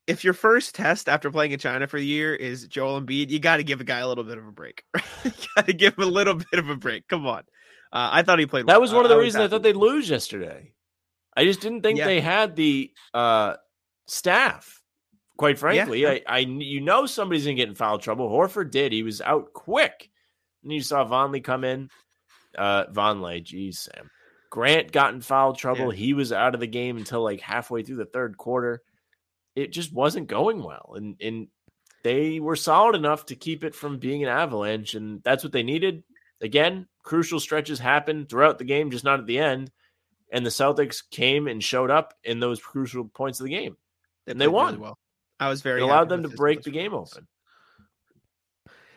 if your first test after playing in China for the year is Joel Embiid, you got to give a guy a little bit of a break. Right? You got to give him a little bit of a break. Come on. Uh, I thought he played well. That was one of the I, reasons I thought they'd lose yesterday. I just didn't think yeah. they had the uh, staff, quite frankly. Yeah. I, I, you know somebody's going to get in foul trouble. Horford did. He was out quick. And you saw Vonleh come in. Uh, Vonleh, geez, Sam. Grant got in foul trouble. Yeah. He was out of the game until like halfway through the third quarter. It just wasn't going well. And and they were solid enough to keep it from being an avalanche. And that's what they needed. Again, crucial stretches happened throughout the game, just not at the end. And the Celtics came and showed up in those crucial points of the game. They and they won. Really well. I was very It allowed them to break the game open.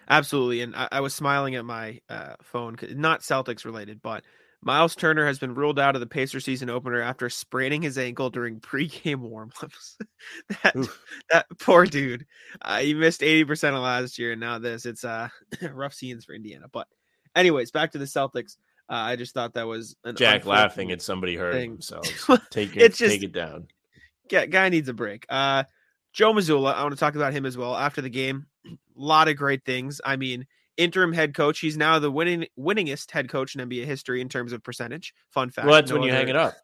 Absolutely, and I, I was smiling at my uh, phone, not Celtics related, but Miles Turner has been ruled out of the Pacers season opener after spraining his ankle during pregame warmups. that Oof. that poor dude, uh, he missed eighty percent of last year, and now this. It's uh, rough scenes for Indiana. But anyways, back to the Celtics. Uh, I just thought that was an Jack laughing at somebody hurting themselves. Take it, just, take it down. Yeah, guy needs a break. Uh, Joe Mazzulla, I want to talk about him as well after the game. A lot of great things. I mean, interim head coach. He's now the winning winningest head coach in N B A history in terms of percentage. Fun fact. Well, that's no when you other... hang it up.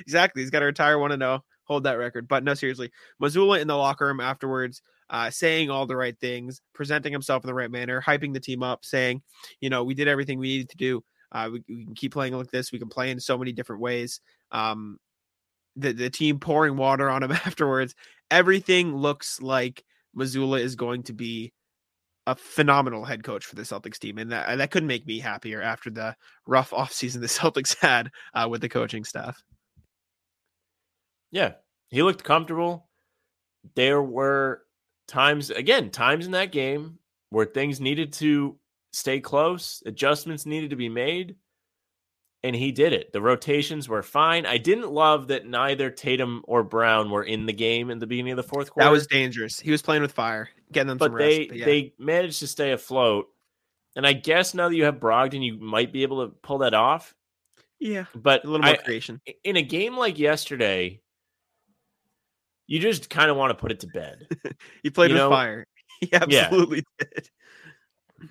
Exactly. He's got to retire one and zero, hold that record. But no, seriously, Mazzulla in the locker room afterwards, uh, saying all the right things, presenting himself in the right manner, hyping the team up, saying, you know, we did everything we needed to do. Uh, we, we can keep playing like this. We can play in so many different ways. Um, the the team pouring water on him afterwards. Everything looks like Mazzulla is going to be a phenomenal head coach for the Celtics team. And that, that couldn't make me happier after the rough offseason the Celtics had uh, with the coaching staff. Yeah, he looked comfortable. There were times, again, times in that game where things needed to stay close, adjustments needed to be made, and he did it. The rotations were fine. I didn't love that neither Tatum or Brown were in the game in the beginning of the fourth quarter. That was dangerous. He was playing with fire, getting them but some they, rest. But yeah. they managed to stay afloat. And I guess now that you have Brogdon, you might be able to pull that off. Yeah, but a little more I, creation. In a game like yesterday, you just kind of want to put it to bed. He played you with know? fire. He absolutely yeah. did.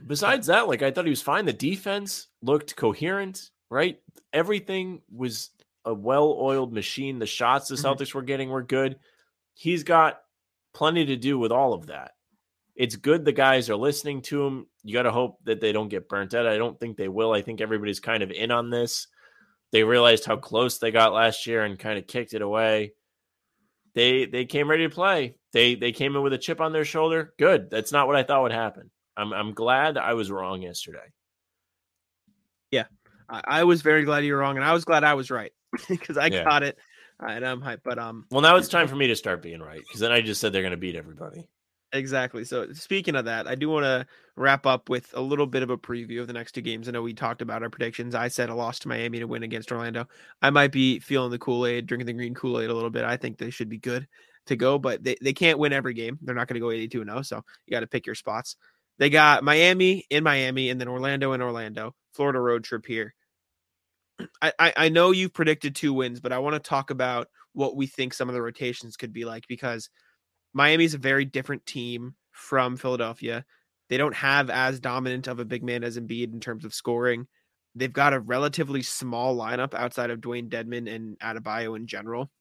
Besides that, like I thought he was fine. The defense looked coherent. Right? Everything was a well-oiled machine. The shots the Celtics mm-hmm. were getting were good. He's got plenty to do with all of that. It's good the guys are listening to him. You got to hope that they don't get burnt out. I don't think they will. I think everybody's kind of in on this. They realized how close they got last year and kind of kicked it away. They they came ready to play. They they came in with a chip on their shoulder. Good. That's not what I thought would happen. I'm I'm glad I was wrong yesterday. Yeah. I was very glad you were wrong, and I was glad I was right because I yeah. got it, and I'm hyped. But um, well, now it's time for me to start being right because then I just said they're going to beat everybody. Exactly. So speaking of that, I do want to wrap up with a little bit of a preview of the next two games. I know we talked about our predictions. I said a loss to Miami to win against Orlando. I might be feeling the Kool-Aid, drinking the green Kool-Aid a little bit. I think they should be good to go, but they, they can't win every game. They're not going to go eighty-two and oh, so you got to pick your spots. They got Miami in Miami and then Orlando in Orlando. Florida road trip here. I, I, I know you've predicted two wins, but I want to talk about what we think some of the rotations could be like because Miami's a very different team from Philadelphia. They don't have as dominant of a big man as Embiid in terms of scoring. They've got a relatively small lineup outside of Dwayne Dedmon and Adebayo in general.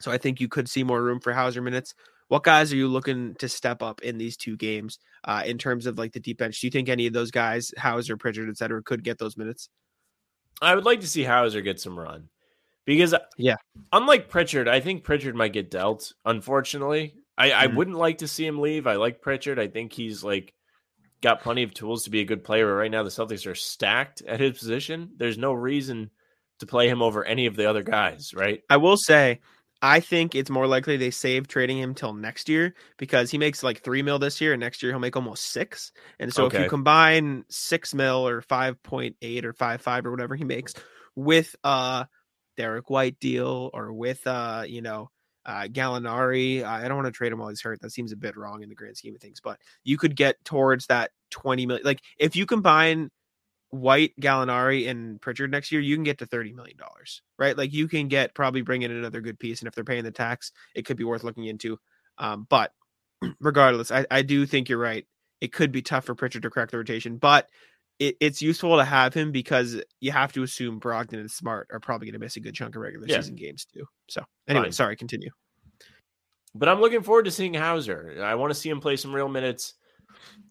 So I think you could see more room for Hauser minutes. What guys are you looking to step up in these two games uh, in terms of like the deep bench? Do you think any of those guys, Hauser, Pritchard, et cetera, could get those minutes? I would like to see Hauser get some run because yeah, unlike Pritchard, I think Pritchard might get dealt. Unfortunately, I, mm-hmm. I wouldn't like to see him leave. I like Pritchard. I think he's like, got plenty of tools to be a good player, but right now the Celtics are stacked at his position. There's no reason to play him over any of the other guys, right? I will say, I think it's more likely they save trading him till next year because he makes like three mil this year, and next year he'll make almost six. And so okay. if you combine six mil or five point eight or five five or whatever he makes with uh Derek White deal or with uh you know. Uh, Gallinari, I don't want to trade him while he's hurt. That seems a bit wrong in the grand scheme of things, but you could get towards that twenty million. Like if you combine White, Gallinari, and Pritchard next year, you can get to thirty million dollars, right? Like you can get probably bring in another good piece. And if they're paying the tax, it could be worth looking into. Um, but regardless, I, I do think you're right. It could be tough for Pritchard to crack the rotation, but it, it's useful to have him because you have to assume Brogdon and Smart are probably going to miss a good chunk of regular yeah. season games too. So anyway, Fine. sorry, continue. But I'm looking forward to seeing Hauser. I want to see him play some real minutes.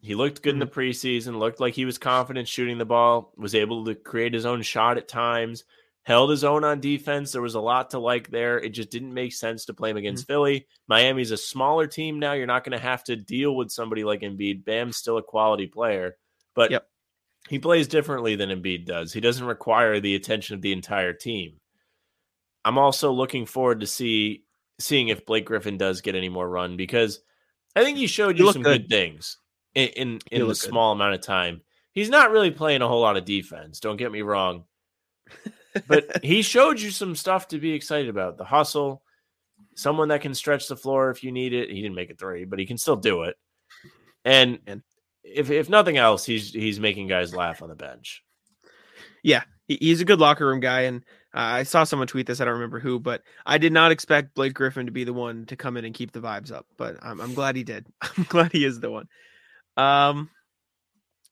He looked good mm-hmm. in the preseason, looked like he was confident shooting the ball, was able to create his own shot at times, held his own on defense. There was a lot to like there. It just didn't make sense to play him against mm-hmm. Philly. Miami's a smaller team now. You're not going to have to deal with somebody like Embiid. Bam's still a quality player, but yep. he plays differently than Embiid does. He doesn't require the attention of the entire team. I'm also looking forward to see seeing if Blake Griffin does get any more run because I think he showed you he some good, good things in, in, in the small good. amount of time. He's not really playing a whole lot of defense, don't get me wrong. But he showed you some stuff to be excited about. The hustle, someone that can stretch the floor if you need it. He didn't make a three, but he can still do it. And... and If if nothing else, he's he's making guys laugh on the bench. Yeah, he's a good locker room guy, and uh, I saw someone tweet this. I don't remember who, but I did not expect Blake Griffin to be the one to come in and keep the vibes up. But I'm I'm glad he did. I'm glad he is the one. Um,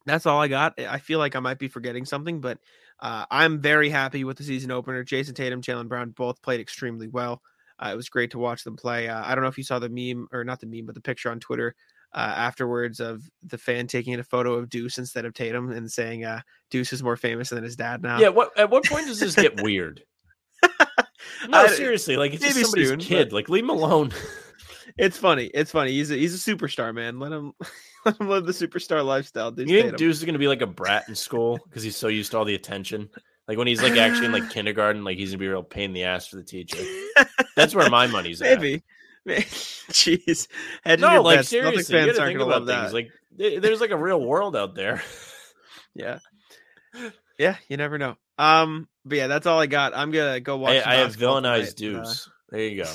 that's all I got. I feel like I might be forgetting something, but uh, I'm very happy with the season opener. Jayson Tatum, Jaylen Brown both played extremely well. Uh, it was great to watch them play. Uh, I don't know if you saw the meme or not the meme, but the picture on Twitter. Uh, afterwards of the fan taking a photo of Deuce instead of Tatum and saying uh, Deuce is more famous than his dad now. Yeah, what at what point does this get weird? No, I, seriously, like it's just somebody's soon, kid. But... Like leave him alone. It's funny. It's funny. He's a, he's a superstar, man. Let him let him live the superstar lifestyle. Deuce you think Tatum. Deuce is gonna be like a brat in school because he's so used to all the attention? Like when he's like actually in like kindergarten, like he's gonna be a real pain in the ass for the teacher. That's where my money's at. Maybe. Jeez, Head no, like best. Seriously, you gotta think about things. That. Like, there's like a real world out there. yeah, yeah, you never know. Um, but yeah, that's all I got. I'm gonna go watch. I, I have villainized Deuce. Uh, there you go.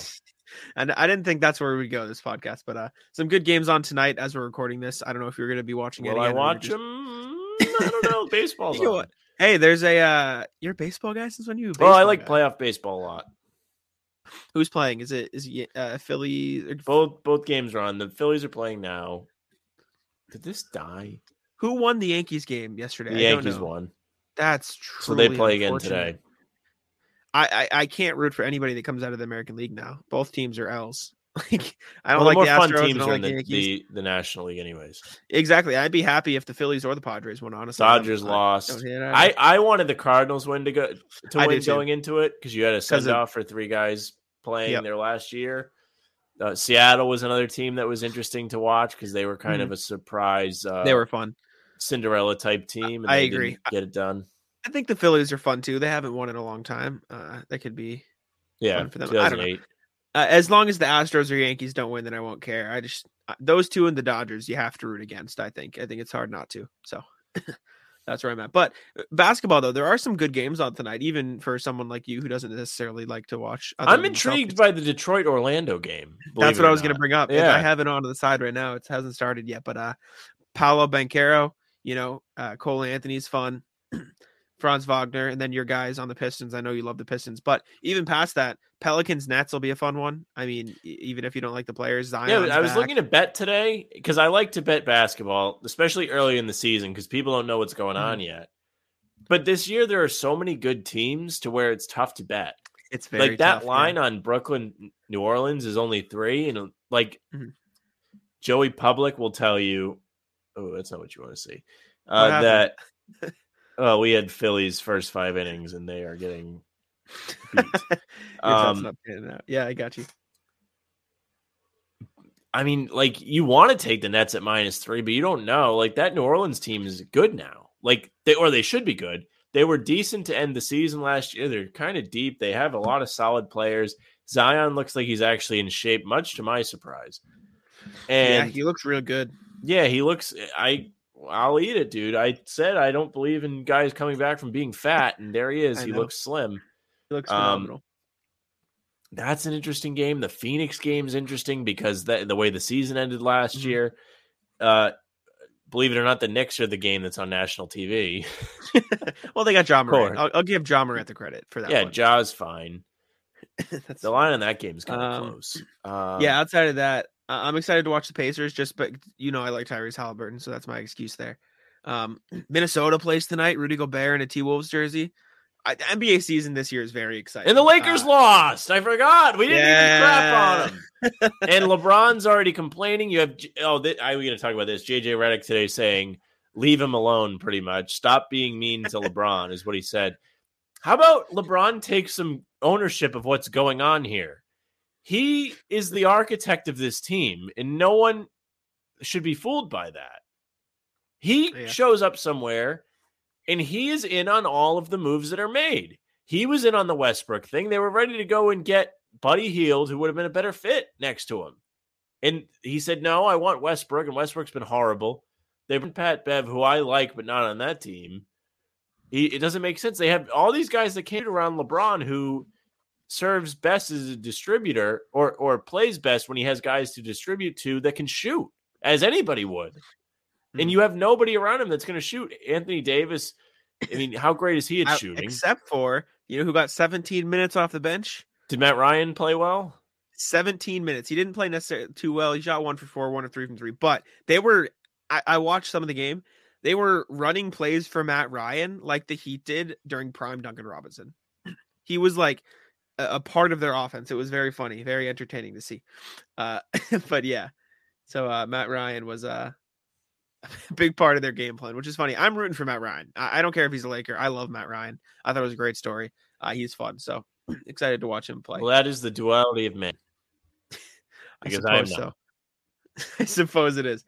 And I didn't think that's where we'd go this podcast, but uh, some good games on tonight as we're recording this. I don't know if you're gonna be watching. Will I watch them? Just... I don't know. Baseball's you know on. Hey, there's a uh, you're a baseball guy since when you? Well, I like guy. playoff baseball a lot. Who's playing? Is it is it, uh, Philly? Both both games are on. The Phillies are playing now. Did this die? Who won the Yankees game yesterday? The I Yankees don't know. won. That's true. So they play again today. I, I I can't root for anybody that comes out of the American League now. Both teams are L's. Like I don't well, like the Astros. Fun teams I don't like the, the, Yankees. The, the National League, anyways. Exactly. I'd be happy if the Phillies or the Padres won. Honestly, Dodgers I lost. I, I wanted the Cardinals win to go to I win going into it because you had a send off for three guys playing yep. their last year. Uh, Seattle was another team that was interesting to watch because they were kind mm-hmm. of a surprise. Uh, they were fun, Cinderella type team. And I they agree. Didn't get it done. I think the Phillies are fun too. They haven't won in a long time. Uh, that could be yeah fun for them. I don't know. Uh, as long as the Astros or Yankees don't win, then I won't care. I just those two and the Dodgers you have to root against. I think. I think it's hard not to. So that's where I'm at. But basketball though, there are some good games on tonight, even for someone like you who doesn't necessarily like to watch. I'm intrigued by the Detroit Orlando game. That's what I was going to bring up. Yeah. I have it on to the side right now. It hasn't started yet, but uh, Paolo Banchero, you know, uh, Cole Anthony's fun, Franz Wagner, and then your guys on the Pistons. I know you love the Pistons, but even past that, Pelicans Nets will be a fun one. I mean, even if you don't like the players, Zion. Yeah, I was back. looking to bet today because I like to bet basketball, especially early in the season because people don't know what's going mm. on yet. But this year there are so many good teams to where it's tough to bet. It's very like that tough, line yeah. on Brooklyn, New Orleans is only three, and like mm-hmm. Joey Public will tell you, oh, that's not what you want to see. Uh, that oh, we had Philly's first five innings, and they are getting beat. um, yeah, I got you. I mean, like you want to take the Nets at minus three, but you don't know. Like that New Orleans team is good now. Like they or they should be good. They were decent to end the season last year. They're kind of deep. They have a lot of solid players. Zion looks like he's actually in shape, much to my surprise. And yeah, he looks real good. Yeah, he looks. I I'll eat it, dude. I said I don't believe in guys coming back from being fat, and there he is. He looks slim. He looks phenomenal. Um, that's an interesting game. The Phoenix game's interesting because that, the way the season ended last mm-hmm. year. Uh, believe it or not, the Knicks are the game that's on national T V. Well, they got Ja Morant. I'll, I'll give Ja Morant the credit for that. Yeah, one. Ja's fine. That's the line on that game is kind of um, close. Um, yeah, outside of that, uh, I'm excited to watch the Pacers. Just, but you know, I like Tyrese Halliburton, so that's my excuse there. Um, Minnesota plays tonight. Rudy Gobert in a T-Wolves jersey. I, the N B A season this year is very exciting. And the Lakers uh, lost. I forgot. We didn't yeah. even crap on them. And LeBron's already complaining. You have oh, th- I'm going to talk about this. J J Redick today saying, "Leave him alone." Pretty much, stop being mean to LeBron is what he said. How about LeBron take some ownership of what's going on here? He is the architect of this team, and no one should be fooled by that. He yeah. shows up somewhere. And he is in on all of the moves that are made. He was in on the Westbrook thing. They were ready to go and get Buddy Hield, who would have been a better fit next to him. And he said, no, I want Westbrook, and Westbrook's been horrible. They've been Pat Bev, who I like, but not on that team. He, it doesn't make sense. They have all these guys that came around LeBron, who serves best as a distributor or, or plays best when he has guys to distribute to that can shoot, as anybody would. And you have nobody around him that's going to shoot. Anthony Davis, I mean, how great is he at shooting? Except for, you know, who got seventeen minutes off the bench? Did Matt Ryan play well? seventeen minutes. He didn't play necessarily too well. He shot one for four, one or three from three. But they were, I, I watched some of the game. They were running plays for Matt Ryan like the Heat did during prime Duncan Robinson. He was like a, a part of their offense. It was very funny, very entertaining to see. Uh, but yeah, so uh, Matt Ryan was... Uh, big part of their game plan, which is funny. I'm rooting for Matt Ryan. I, I don't care if he's a Laker. I love Matt Ryan. I thought it was a great story. Uh, he's fun. So excited to watch him play. Well, that is the duality of men. I because suppose I so. I suppose it is.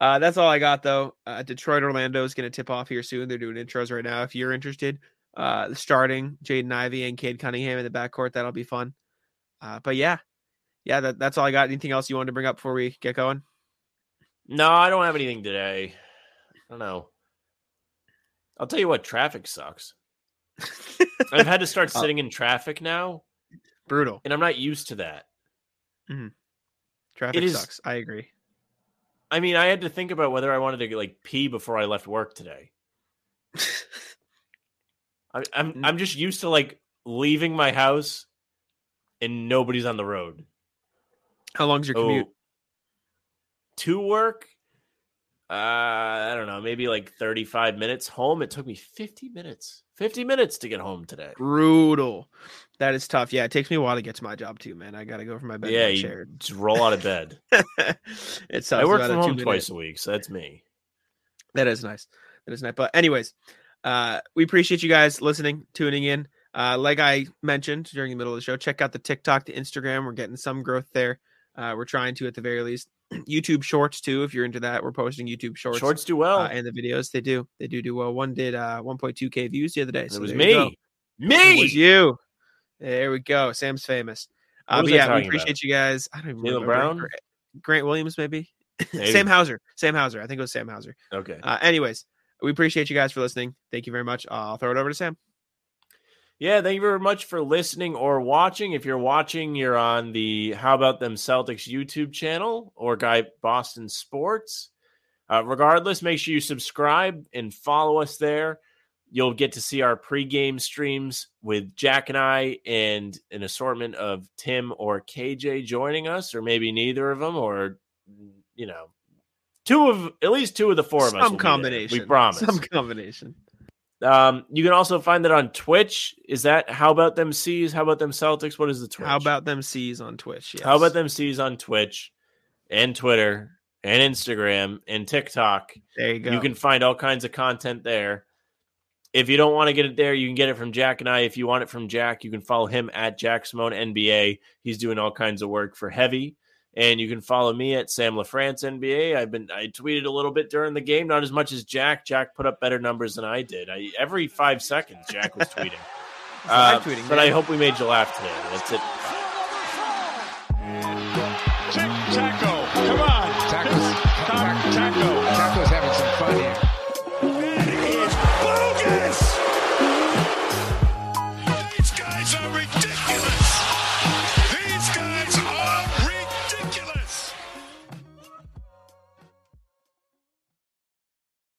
Uh, that's all I got, though. Uh, Detroit Orlando is going to tip off here soon. They're doing intros right now. If you're interested, uh, starting Jaden Ivey and Cade Cunningham in the backcourt, that'll be fun. Uh, but yeah, yeah, that, that's all I got. Anything else you wanted to bring up before we get going? No, I don't have anything today. I don't know. I'll tell you what, traffic sucks. I've had to start sitting in traffic now. Brutal. And I'm not used to that. Mm-hmm. Traffic it sucks. Is, I agree. I mean, I had to think about whether I wanted to like pee before I left work today. I, I'm I'm just used to like leaving my house and nobody's on the road. How long's your so, commute? To work, uh, I don't know, maybe like thirty-five minutes. Home, it took me fifty minutes. fifty minutes to get home today. Brutal. That is tough. Yeah, it takes me a while to get to my job too, man. I got to go from my bed. Yeah, you just roll out of bed. It sucks. I work from home twice a week, so that's me. That is nice. That is nice. But anyways, uh, we appreciate you guys listening, tuning in. Uh, like I mentioned during the middle of the show, check out the TikTok, the Instagram. We're getting some growth there. Uh, we're trying to at the very least. YouTube shorts too, if you're into that. We're posting YouTube shorts. Shorts do well, uh, and the videos they do, they do do well. One did uh, one point two K views the other day. So it was me, me, it was you. There we go. Sam's famous. Uh, but yeah, we appreciate about? you guys. I don't even Jaylen Brown, Grant, Grant Williams, maybe, maybe. Sam Hauser, Sam Hauser. I think it was Sam Hauser. Okay. Uh, anyways, we appreciate you guys for listening. Thank you very much. Uh, I'll throw it over to Sam. Yeah, thank you very much for listening or watching. If you're watching, you're on the How About Them Celtics YouTube channel or Guy Boston Sports. Uh, regardless, make sure you subscribe and follow us there. You'll get to see our pregame streams with Jack and I and an assortment of Tim or K J joining us, or maybe neither of them, or, you know, two of at least two of the four of us. Some combination. We promise. Some combination. Um, you can also find that on Twitch. Is that How About Them C's? How About Them Celtics? What is the Twitch? How About Them C's on Twitch. Yes. How About Them C's on Twitch and Twitter and Instagram and TikTok. There you go. You can find all kinds of content there. If you don't want to get it there, you can get it from Jack and I. If you want it from Jack, you can follow him at Jack Simone N B A. He's doing all kinds of work for Heavy. And you can follow me at Sam LaFrance N B A. I've been I tweeted a little bit during the game, not as much as Jack. Jack put up better numbers than I did. I, every five seconds, Jack was tweeting. uh, tweeting but man. I hope we made you laugh today. That's it. Bye.